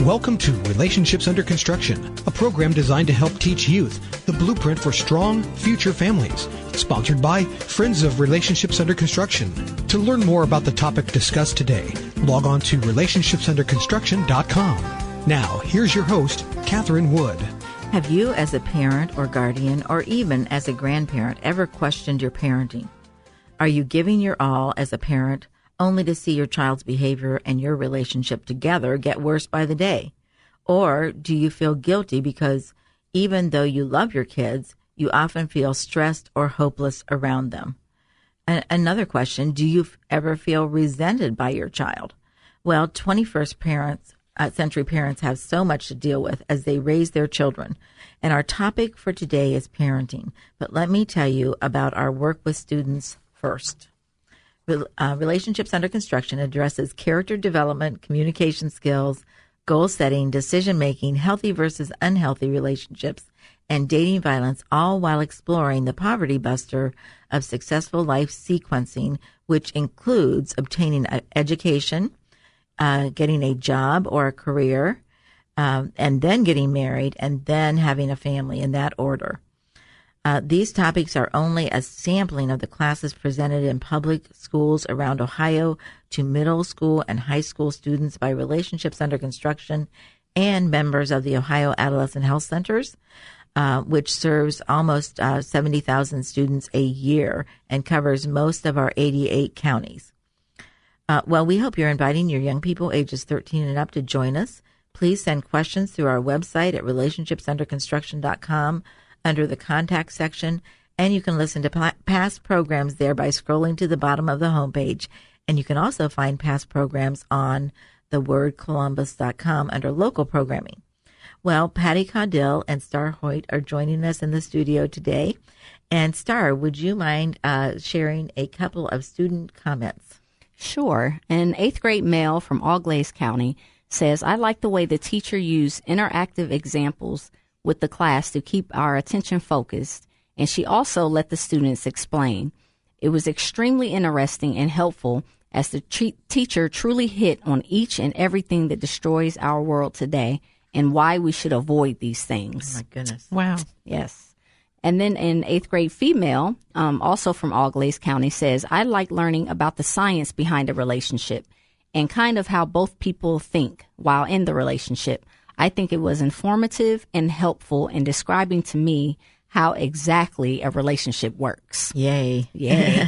Welcome to Relationships Under Construction, a program designed to help teach youth the blueprint for strong future families, sponsored by Friends of Relationships Under Construction. To learn more about the topic discussed today, log on to RelationshipsUnderConstruction.com. Now, here's your host, Katherine Wood. Have you as a parent or guardian or even as a grandparent ever questioned your parenting? Are you giving your all as a parent, only to see your child's behavior and your relationship together get worse by the day? Or do you feel guilty because even though you love your kids, you often feel stressed or hopeless around them? And another question, do you ever feel resented by your child? Well, 21st century parents have so much to deal with as they raise their children. And our topic for today is parenting. But let me tell you about our work with students first. Relationships Under Construction addresses character development, communication skills, goal setting, decision making, healthy versus unhealthy relationships, and dating violence, all while exploring the poverty buster of successful life sequencing, which includes obtaining an education, getting a job or a career, and then getting married, and then having a family in that order. These topics are only a sampling of the classes presented in public schools around Ohio to middle school and high school students by Relationships Under Construction and members of the Ohio Adolescent Health Centers, which serves almost 70,000 students a year and covers most of our 88 counties. Well, we hope you're inviting your young people ages 13 and up to join us. Please send questions through our website at RelationshipsUnderConstruction.com under the contact section, and you can listen to past programs there by scrolling to the bottom of the homepage. And you can also find past programs on the wordcolumbus.com under local programming. Well, Patty Caudill and Star Hoyt are joining us in the studio today. And Star, would you mind sharing a couple of student comments? Sure. An 8th grade male from Auglaize County says, I like the way the teacher used interactive examples with the class to keep our attention focused, and she also let the students explain. It was extremely interesting and helpful as the teacher truly hit on each and everything that destroys our world today and why we should avoid these things. Oh my goodness. Wow. Yes. And then an 8th grade female, also from Auglaize County, says, I like learning about the science behind a relationship and kind of how both people think while in the relationship. I think it was informative and helpful in describing to me how exactly a relationship works. Yay. Yay.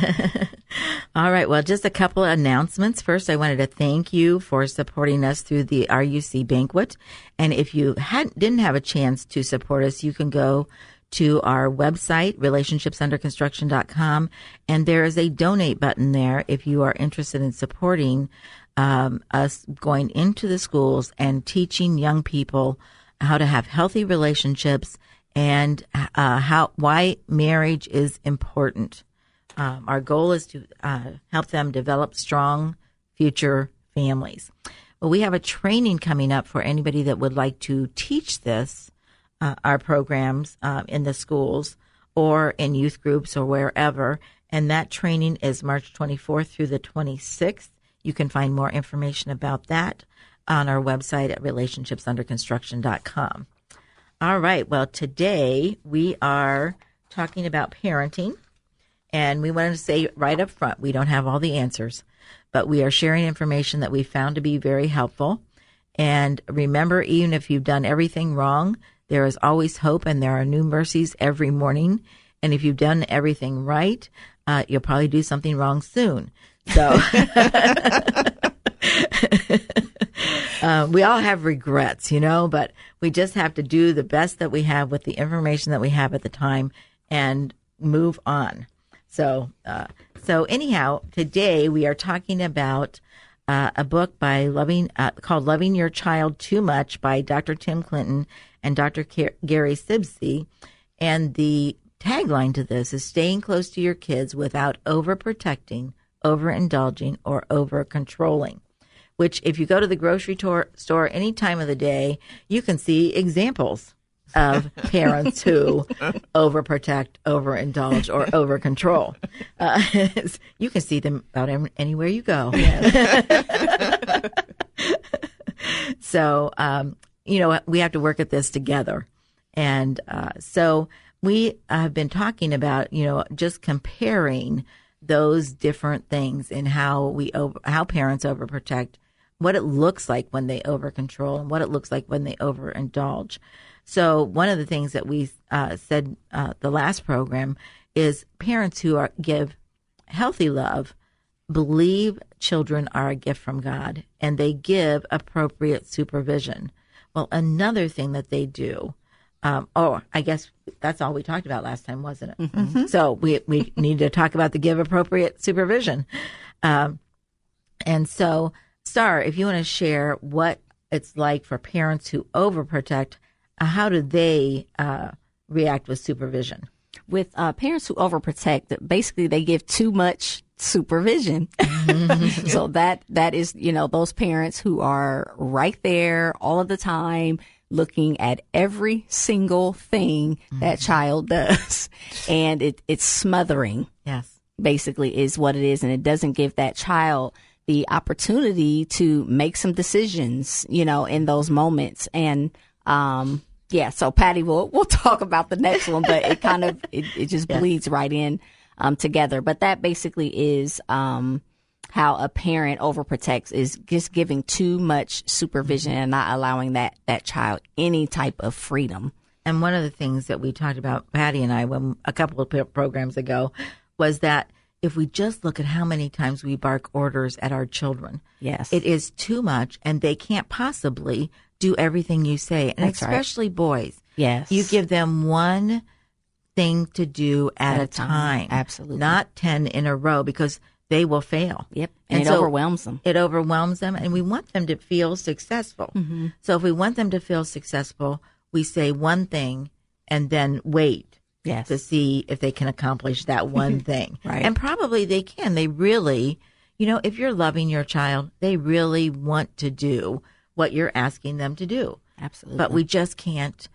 All right. Well, just a couple of announcements. First, I wanted to thank you for supporting us through the RUC banquet. And if you didn't have a chance to support us, you can go to our website, RelationshipsUnderConstruction.com, and there is a donate button there if you are interested in supporting us going into the schools and teaching young people how to have healthy relationships and why marriage is important. Our goal is to help them develop strong future families. Well, we have a training coming up for anybody that would like to teach this, our programs in the schools or in youth groups or wherever. And that training is March 24th through the 26th. You can find more information about that on our website at relationshipsunderconstruction.com. All right. Well, today we are talking about parenting, and we wanted to say right up front, we don't have all the answers, but we are sharing information that we found to be very helpful. And remember, even if you've done everything wrong, there is always hope and there are new mercies every morning. And if you've done everything right, you'll probably do something wrong soon. So we all have regrets, but we just have to do the best that we have with the information that we have at the time and move on. So anyhow, today we are talking about a book by called Loving Your Child Too Much by Dr. Tim Clinton and Dr. Gary Sibcy. And the tagline to this is staying close to your kids without overprotecting, overindulging, or overcontrolling, which if you go to the grocery store any time of the day, you can see examples of parents who overprotect, overindulge, or overcontrol. You can see them about anywhere you go. Yeah. So, we have to work at this together. And so we have been talking about, just comparing those different things and how parents overprotect, what it looks like when they overcontrol, and what it looks like when they overindulge. So one of the things that we said the last program is parents who give healthy love believe children are a gift from God, and they give appropriate supervision. Well, another thing that they do, I guess that's all we talked about last time, wasn't it? Mm-hmm. So we need to talk about the give appropriate supervision. And so, Star, if you want to share what it's like for parents who overprotect, how do they react with supervision? With parents who overprotect, basically they give too much supervision. Mm-hmm. So that is, those parents who are right there all of the time looking at every single thing mm-hmm. that child does. And it's smothering. Yes. Basically is what it is. And it doesn't give that child the opportunity to make some decisions, in those moments. And, so Patty, we'll talk about the next one, but it kind of, it just bleeds right in together. But that basically is how a parent overprotects, is just giving too much supervision and not allowing that child any type of freedom. And one of the things that we talked about, Patty and I, a couple of programs ago, was that if we just look at how many times we bark orders at our children, yes, it is too much, and they can't possibly do everything you say, and that's especially right. Boys. Yes. You give them one thing to do at a time. Absolutely. Not 10 in a row, because they will fail. Yep. And it overwhelms them. It overwhelms them, and we want them to feel successful. Mm-hmm. So if we want them to feel successful, we say one thing and then wait yes. to see if they can accomplish that one thing. Right. And probably they can. They really, if you're loving your child, they really want to do what you're asking them to do. Absolutely. But we just can't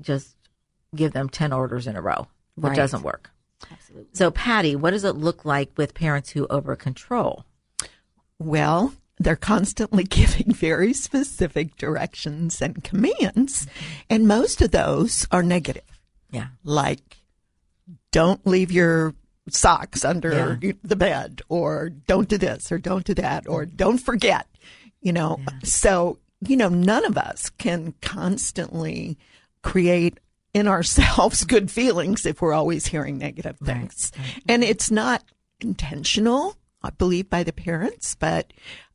just give them 10 orders in a row. Right. It doesn't work. Absolutely. So, Patty, what does it look like with parents who overcontrol? Well, they're constantly giving very specific directions and commands, and most of those are negative. Yeah. Like, don't leave your socks under the bed, or don't do this, or don't do that, or don't forget. So, none of us can constantly create in ourselves good feelings if we're always hearing negative things. Right. And it's not intentional, I believe, by the parents, but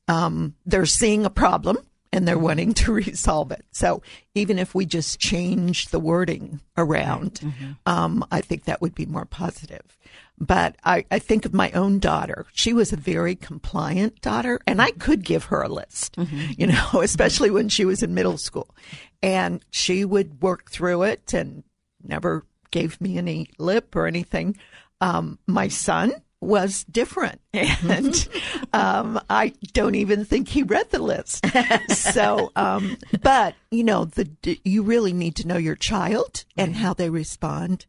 they're seeing a problem and they're wanting to resolve it. So even if we just change the wording around, mm-hmm. I think that would be more positive. But I think of my own daughter. She was a very compliant daughter, and I could give her a list, mm-hmm. Especially when she was in middle school. And she would work through it and never gave me any lip or anything. My son was different, and I don't even think he read the list. So, but you really need to know your child and how they respond,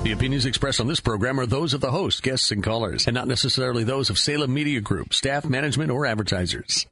The opinions expressed on this program are those of the host, guests, and callers, and not necessarily those of Salem Media Group, staff, management, or advertisers.